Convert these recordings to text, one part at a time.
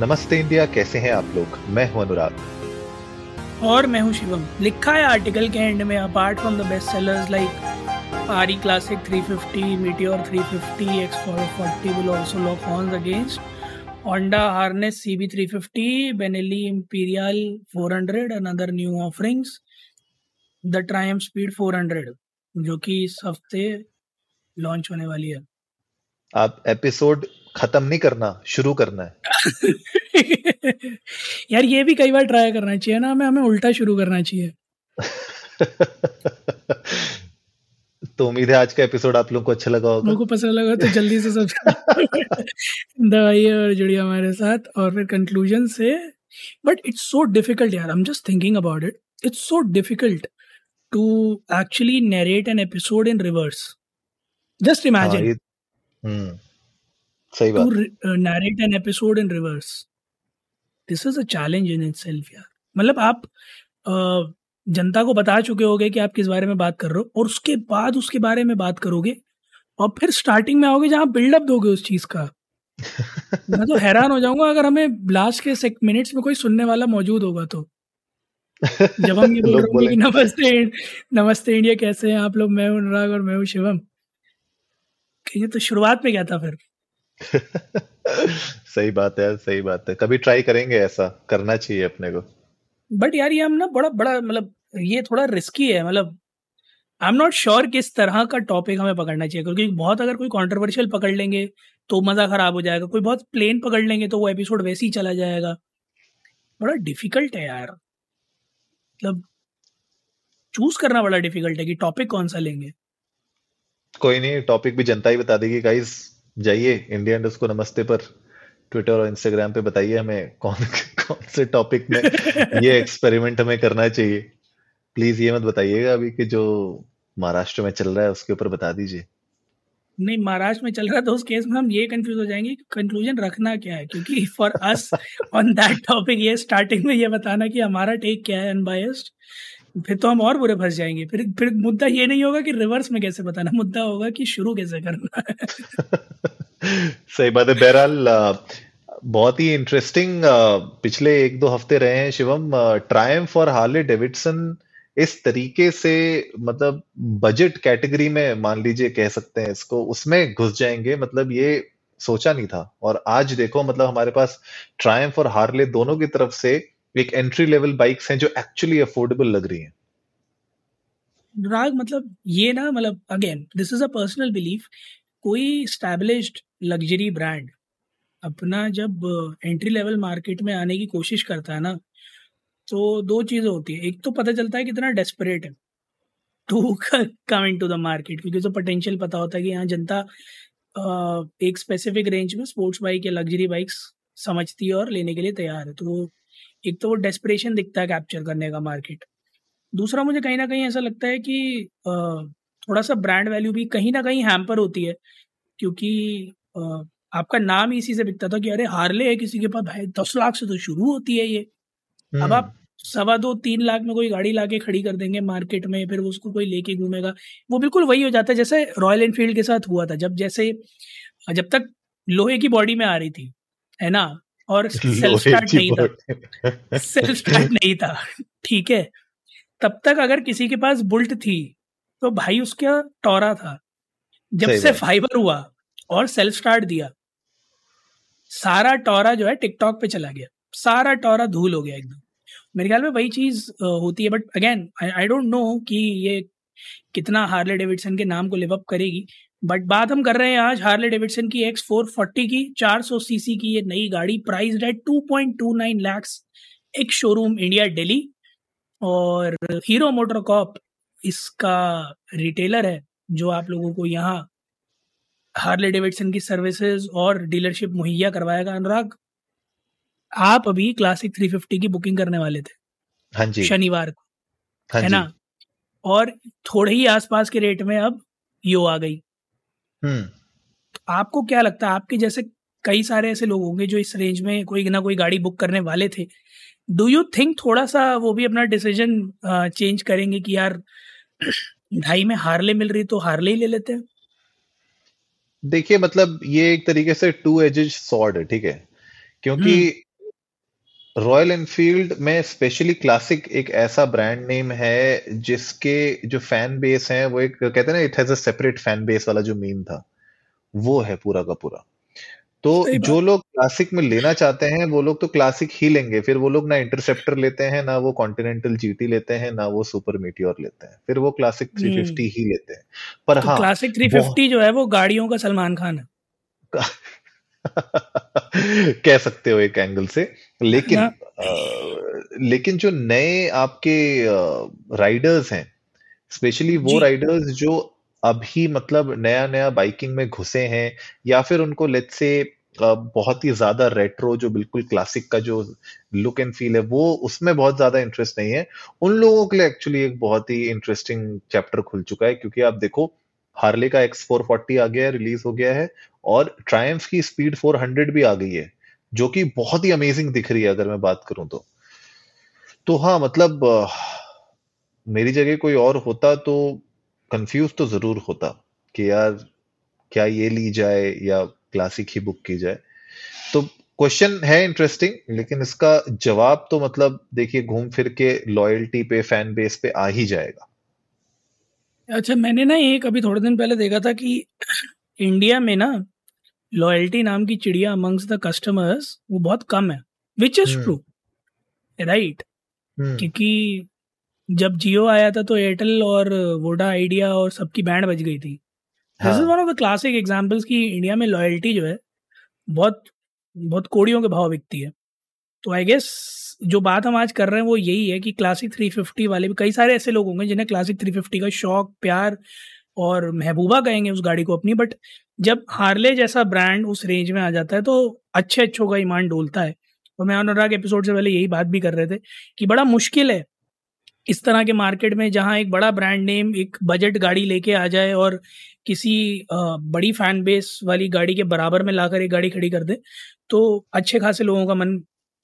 नमस्ते इंडिया, कैसे हैं आप लोग। मैं हूं अनुराग और मैं हूं शिवम। लिखा है आर्टिकल के एंड में, apart from the best sellers like R E Classic 350, Meteor 350, X440 will also lock horns against Honda Harness CB 350, Benelli Imperial 400 and other new offerings, the Triumph Speed 400 जो कि इस हफ्ते लॉन्च होने वाली है। आप एपिसोड खत्म नहीं करना, शुरू करना है। यार ये भी कई बार ट्राई करना चाहिए ना, हमें उल्टा शुरू करना चाहिए। तो उम्मीद है आज का एपिसोड आप लोगों को अच्छा लगा होगा। आपको पसंद लगा तो जल्दी से सब्सक्राइब दबाइए और जुड़िए हमारे साथ। और फिर कंक्लूजन से, बट इट्स सो डिफिकल्ट यार, I am just thinking about it, it's so difficult to actually narrate an episode in reverse. Just imagine सही बात। To narrate an episode in reverse, this is a challenge in itself यार। मतलब आप जनता को बता चुके होगे कि आप किस बारे में बात कर रहे हो और उसके बाद उसके बारे में बात करोगे और फिर स्टार्टिंग में आओगे जहाँ बिल्डअप दोगे उस चीज का। मैं तो हैरान हो जाऊंगा अगर हमें लास्ट के मिनट्स में कोई सुनने वाला मौजूद होगा तो। जब हम ये बोल रहे हैं नमस्ते इंडिया, कैसे हैं आप लोग, मैं हूँ अनुराग और मैं हूँ शिवम। ये तो शुरुआत में क्या था फिर। सही बात है, सही बात है। कभी ट्राई करेंगे, ऐसा करना चाहिए अपने को। बट यार ये हम ना बड़ा मतलब ये थोड़ा रिस्की है। मतलब आई एम नॉट श्योर किस तरह का टॉपिक हमें पकड़ना चाहिए, क्योंकि बहुत अगर कोई कंट्रोवर्शियल पकड़ लेंगे तो मजा खराब हो जाएगा, कोई बहुत प्लेन पकड़ लेंगे तो वो एपिसोड वैसे ही चला जाएगा। बड़ा डिफिकल्ट है यार, मतलब चूज करना बड़ा डिफिकल्ट है कि टॉपिक कौन सा लेंगे। कोई नहीं, टॉपिक भी जनता ही बता देगी। गाइस जाइए India_Namaste पर ट्विटर और इंस्टाग्राम पे, बताइए हमें कौन से टॉपिक में ये एक्सपेरिमेंट हमें करना चाहिए। प्लीज ये मत बताइएगा अभी कि जो महाराष्ट्र में चल रहा है उसके ऊपर बता दीजिए। नहीं, महाराष्ट्र में चल रहा है तो उस केस में हम ये कंफ्यूज हो जाएंगे कि कंक्लूजन रखना क्या है, क्योंकि for us on that topic ये स्टार्टिंग में ये बताना कि हमारा टेक क्या है अनबायस्ड, फिर तो हम और बुरे फंस जाएंगे। फिर मुद्दा ये नहीं होगा कि रिवर्स में कैसे बताना, मुद्दा होगा कि शुरू कैसे करना है। सही बात है। बहरहाल बहुत ही इंटरेस्टिंग पिछले एक दो हफ्ते रहे हैं शिवम। ट्रायम्फ और हार्ले डेविडसन इस तरीके से, मतलब बजट कैटेगरी में मान लीजिए कह सकते हैं इसको, उसमें घुस जाएंगे, मतलब ये सोचा नहीं था। और आज देखो मतलब हमारे पास ट्रायम्फ और हार्ले दोनों की तरफ से एक एंट्री लेवल बाइक्स हैं जो एक्चुअली अफोर्डेबल लग रही हैं। राग मतलब ये ना, मतलब again this is a personal belief, कोई एस्टैब्लिश्ड लग्जरी ब्रांड अपना जब एंट्री लेवल मार्केट में आने की कोशिश करता है ना, तो दो चीज़ें होती है। एक तो पता चलता है कितना डेस्परेट है to come into the market, क्योंकि उसको पोटेंशियल पता होता है कि यहाँ जनता एक स्पेसिफिक रेंज में स्पोर्ट्स बाइक या लग्जरी बाइक्स समझती है और लेने के लिए तैयार है। तो वो एक तो वो डेस्परेशन दिखता है कैप्चर करने का मार्केट। दूसरा मुझे कहीं ना कहीं ऐसा लगता है कि थोड़ा सा ब्रांड वैल्यू भी कहीं ना कहीं हैम्पर होती है, क्योंकि आपका नाम इसी से बिकता था कि अरे हार्ले है किसी के पास, भाई 10 लाख से तो शुरू होती है ये। अब आप 2-3 लाख में कोई गाड़ी लाके खड़ी कर देंगे मार्केट में, फिर उसको कोई लेके घूमेगा। वो बिल्कुल वही हो जाता है जैसे रॉयल एनफील्ड के साथ हुआ था, जब तक लोहे की बॉडी में आ रही थी है ना, और सेल्फ स्टार्ट नहीं था ठीक है, तब तक अगर किसी के पास बुल्ट थी तो भाई उसका टोरा था। जब से फाइबर हुआ और सेल्फ स्टार्ट दिया, सारा टोरा जो है टिकटॉक पे चला गया, सारा टोरा धूल हो गया एकदम। मेरे ख्याल में वही चीज़ होती है। But again I don't know कि ये कितना हार्ले डेविडसन के नाम को लिव अप करेगी। बट बात हम कर रहे हैं आज हार्ले डेविडसन की X440 की 400 सीसी की ये नई गाड़ी, प्राइस्ड है 2.29 lakhs ex showroom India Delhi, और हीरो मोटरकॉर्प इसका रिटेलर है जो आप लोगों को यहाँ हार्ले डेविडसन की सर्विसेज और डीलरशिप मुहैया करवाएगा। अनुराग, आप अभी क्लासिक 350 की बुकिंग करने वाले थे। हाँ जी, शनिवार को है ना, और थोड़े ही आसपास के रेट में अब यो आ गई। तो आपको क्या लगता है, आपके जैसे कई सारे ऐसे लोग होंगे जो इस रेंज में कोई ना कोई गाड़ी बुक करने वाले थे, डू यू थिंक थोड़ा सा वो भी अपना डिसीजन चेंज करेंगे कि यार 2.5 में हार्ले मिल रही तो हार्ले ही ले लेते हैं। देखिए मतलब ये एक तरीके से टू एजेड सॉर्ड है, ठीक है, क्योंकि रॉयल एनफील्ड में स्पेशली क्लासिक एक ऐसा ब्रांड नेम है जिसके जो फैन बेस है वो एक कहते हैं ना it has a separate fan base वाला जो मीम था वो है पूरा का पूरा। तो जो लोग क्लासिक में लेना चाहते हैं वो लोग तो क्लासिक ही लेंगे, फिर वो लोग ना इंटरसेप्टर लेते हैं, ना वो कॉन्टिनेंटल जीटी लेते हैं, ना वो सुपर मीटियोर लेते हैं, फिर वो क्लासिक 350 ही लेते हैं। पर तो हाँ, क्लासिक 350 जो है वो गाड़ियों का सलमान खान है कह सकते हो एक एंगल से। लेकिन लेकिन जो नए आपके राइडर्स हैं, स्पेशली वो राइडर्स जो अभी मतलब नया नया बाइकिंग में घुसे हैं या फिर उनको लेट्स से बहुत ही ज्यादा रेट्रो जो बिल्कुल क्लासिक का जो लुक एंड फील है वो उसमें बहुत ज्यादा इंटरेस्ट नहीं है, उन लोगों के लिए एक्चुअली एक बहुत ही इंटरेस्टिंग चैप्टर खुल चुका है। क्योंकि आप देखो हार्ले का X440 आ गया है, रिलीज हो गया है, और ट्रायम्फ की स्पीड 400 भी आ गई है जो कि बहुत ही अमेजिंग दिख रही है अगर मैं बात करूं तो हाँ मतलब मेरी जगह कोई और होता तो कंफ्यूज तो जरूर होता कि यार क्या ये ली जाए या क्लासिक ही बुक की जाए। तो क्वेश्चन है इंटरेस्टिंग, लेकिन इसका जवाब तो मतलब देखिए घूम फिर के लॉयल्टी पे, फैन बेस पे आ ही जाएगा। अच्छा, मैंने ना एक अभी थोड़े दिन पहले देखा था कि इंडिया में ना लॉयल्टी नाम की चिड़िया अमंग्स द कस्टमर्स वो बहुत कम है, विच इज ट्रू राइट, क्योंकि जब जियो आया था तो एयरटेल और वोडा आइडिया और सबकी बैंड बज गई थी। This is one of the classic examples कि इंडिया में लॉयल्टी जो है बहुत बहुत कोड़ियों के भाव बिकती है। तो आई गेस जो बात हम आज कर रहे हैं वो यही है कि क्लासिक 350 वाले भी कई सारे ऐसे लोग होंगे जिन्हें क्लासिक 350 का शौक, प्यार और महबूबा कहेंगे उस गाड़ी को अपनी, बट जब हार्ले जैसा ब्रांड उस रेंज में आ जाता है तो अच्छे अच्छों का ईमान डोलता है। और मैं अनुराग एपिसोड से पहले यही बात भी कर रहे थे कि बड़ा मुश्किल है इस तरह के मार्केट में जहां एक बड़ा ब्रांड नेम एक बजट गाड़ी लेके आ जाए और किसी बड़ी फैन बेस वाली गाड़ी के बराबर में लाकर एक गाड़ी खड़ी कर दे, तो अच्छे खासे लोगों का मन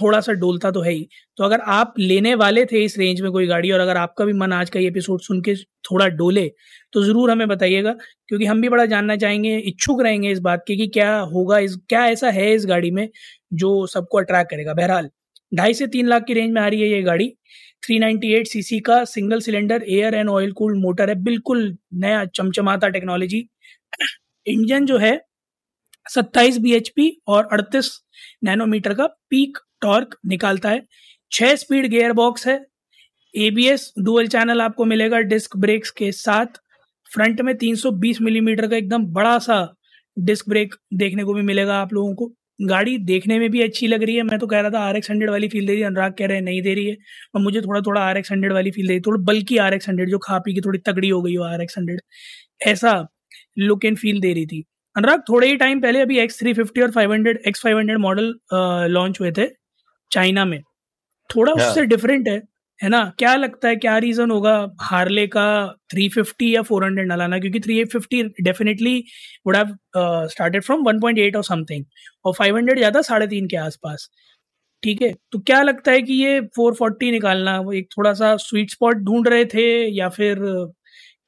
थोड़ा सा डोलता तो है ही। तो अगर आप लेने वाले थे इस रेंज में कोई गाड़ी और अगर आपका भी मन आज का ये एपिसोड सुन के थोड़ा डोले तो ज़रूर हमें बताइएगा, क्योंकि हम भी बड़ा जानना चाहेंगे, इच्छुक रहेंगे इस बात के कि क्या होगा, इस क्या ऐसा है इस गाड़ी में जो सबको अट्रैक्ट करेगा। बहरहाल 2.5 से 3 लाख की रेंज में आ रही है ये गाड़ी, 398 सीसी का single cylinder air and oil cooled motor है, बिल्कुल नया चमचमाता टेक्नोलॉजी। इंजन जो है 27 बीएचपी और 38 नैनोमीटर का पीक टॉर्क निकालता है, 6 स्पीड गियर बॉक्स है, एबीएस डुअल चैनल आपको मिलेगा डिस्क ब्रेक्स के साथ, फ्रंट में 320 मिलीमीटर का एकदम बड़ा सा डिस्क ब्रेक देखने को भी मिलेगा आप लोगों को। गाड़ी देखने में भी अच्छी लग रही है, मैं तो कह रहा था RX100 वाली फील दे रही है, अनुराग कह रहे हैं नहीं दे रही है, और मुझे थोड़ा थोड़ा RX100 वाली फील दे रही है, थोड़ी बल्कि RX100 जो खा पी की थोड़ी तगड़ी हो गई हो RX100 ऐसा लुक एंड फील दे रही थी। अनुराग, थोड़े ही टाइम पहले अभी X350 और 500 X500 मॉडल लॉन्च हुए थे चाइना में, थोड़ा उससे डिफरेंट है ना? क्या लगता है क्या रीजन होगा हार्ले का 350 या 400 ना लाना? क्योंकि 350 definitely would have started from 1.8 और समथिंग, और 500 ज्यादा 3.5 के आसपास, ठीक है? तो क्या लगता है कि ये 440 निकालना वो एक थोड़ा सा स्वीट स्पॉट ढूंढ रहे थे, या फिर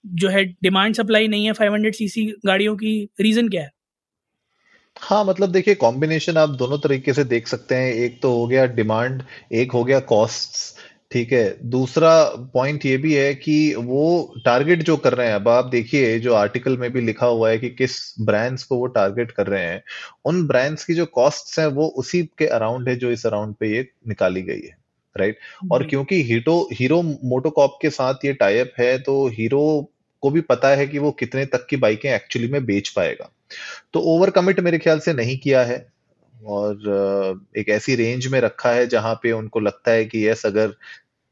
जो है डिमांड सप्लाई नहीं है 500 सीसी गाड़ियों की, रीजन क्या है? हाँ मतलब देखिए कॉम्बिनेशन आप दोनों तरीके से देख सकते हैं, एक तो हो गया डिमांड, एक हो गया कॉस्ट्स, ठीक है। दूसरा पॉइंट ये भी है कि वो टारगेट जो कर रहे हैं, अब आप देखिए जो आर्टिकल में भी लिखा हुआ है कि किस ब्रांड्स को वो टारगेट कर रहे हैं, उन ब्रांड्स की जो कॉस्ट्स हैं वो उसी के अराउंड है जो इस अराउंड पे ये निकाली गई है, राइट। और क्योंकि हीरो मोटोकॉर्प के साथ ये टाई अप है तो हीरो को भी पता है कि वो कितने तक की बाइकें एक्चुअली में बेच पाएगा, तो ओवर कमिट मेरे ख्याल से नहीं किया है और एक ऐसी रेंज में रखा है जहां पे उनको लगता है कि यस अगर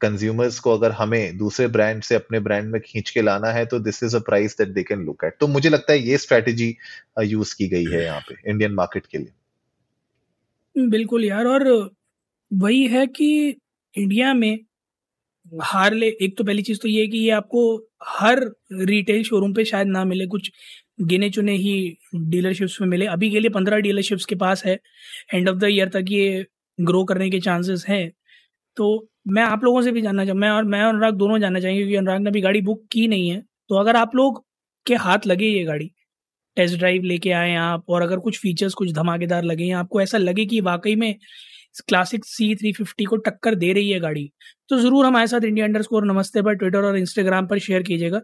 कंज्यूमर्स को अगर हमें दूसरे ब्रांड से अपने ब्रांड में खींच के लाना है तो this is a price that they can look at. तो मुझे लगता है ये स्ट्रेटेजी यूज की गई है यहाँ पे इंडियन मार्केट के लिए। बिल्कुल यार, और वही है कि इंडिया में हार्ले, एक तो पहली चीज तो ये है कि ये आपको हर रिटेल शोरूम पे शायद ना मिले, कुछ गिने चुने ही डीलरशिप्स में मिले। अभी के लिए 15 डीलरशिप्स के पास है, एंड ऑफ द ईयर तक ये ग्रो करने के चांसेस हैं। तो मैं आप लोगों से भी जानना चाहूँ, मैं और अनुराग दोनों जानना चाहेंगे, क्योंकि अनुराग ने अभी गाड़ी बुक की नहीं है। तो अगर आप लोग के हाथ लगे ये गाड़ी, टेस्ट ड्राइव लेके आए आप, और अगर कुछ फीचर्स कुछ धमाकेदार लगे हैं आपको, ऐसा लगे कि वाकई में क्लासिक C350 को टक्कर दे रही है गाड़ी, तो ज़रूर हमारे साथ India_Namaste पर ट्विटर और इंस्टाग्राम पर शेयर कीजिएगा,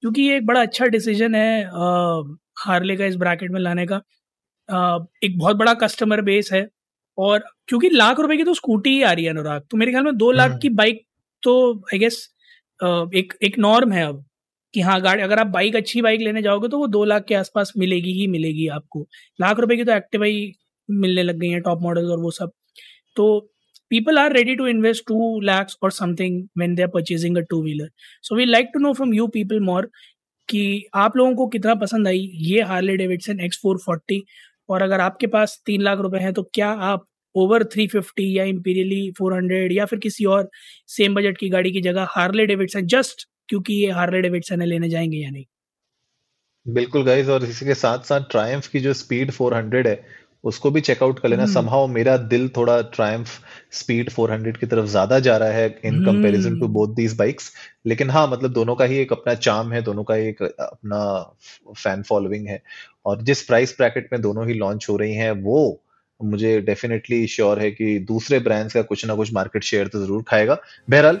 क्योंकि ये एक बड़ा अच्छा डिसीजन है हार्ले का इस ब्रैकेट में लाने का। एक बहुत बड़ा कस्टमर बेस है, और क्योंकि ₹100,000 की तो स्कूटी ही आ रही है अनुराग, तो मेरे ख्याल में ₹200,000 की बाइक तो आई गेस एक नॉर्म है अब कि हाँ गाड़ी, अगर आप बाइक अच्छी बाइक लेने जाओगे तो वो ₹200,000 के आसपास मिलेगी ही मिलेगी आपको। ₹100,000 की तो एक्टिवा ही मिलने लग गई है टॉप मॉडल्स और वो सब, तो people are ready to invest ₹2 lakh और something when they are purchasing a two wheeler. So we like to know from you people more कि आप लोगों को कितना पसंद आई ये हार्ले डेविडसन X440, और अगर आपके पास ₹3 लाख हैं तो क्या आप ओवर 350 या इंपीरियली 400 या फिर किसी और सेम बजट की गाड़ी की जगह हार्ले डेविडसन, जस्ट क्योंकि ये हार्ले डेविडसन है, लेने जाएंगे या नहीं? बिल्कुल गाइस, और इसी के साथ साथ ट्रायम्फ की जो स्पीड 400 है उसको भी चेकआउट कर लेना। समहाउ मेरा दिल थोड़ा ट्रायम्फ स्पीड 400 की तरफ ज्यादा जा रहा है in comparison to both these bikes, लेकिन हाँ मतलब दोनों का ही एक अपना चार्म है, दोनों का ही एक अपना फैन फॉलोइंग है, और जिस प्राइस ब्रैकेट में दोनों ही लॉन्च हो रही हैं वो मुझे डेफिनेटली श्योर है कि दूसरे ब्रांड्स का कुछ ना कुछ मार्केट शेयर तो जरूर खाएगा। बहरहाल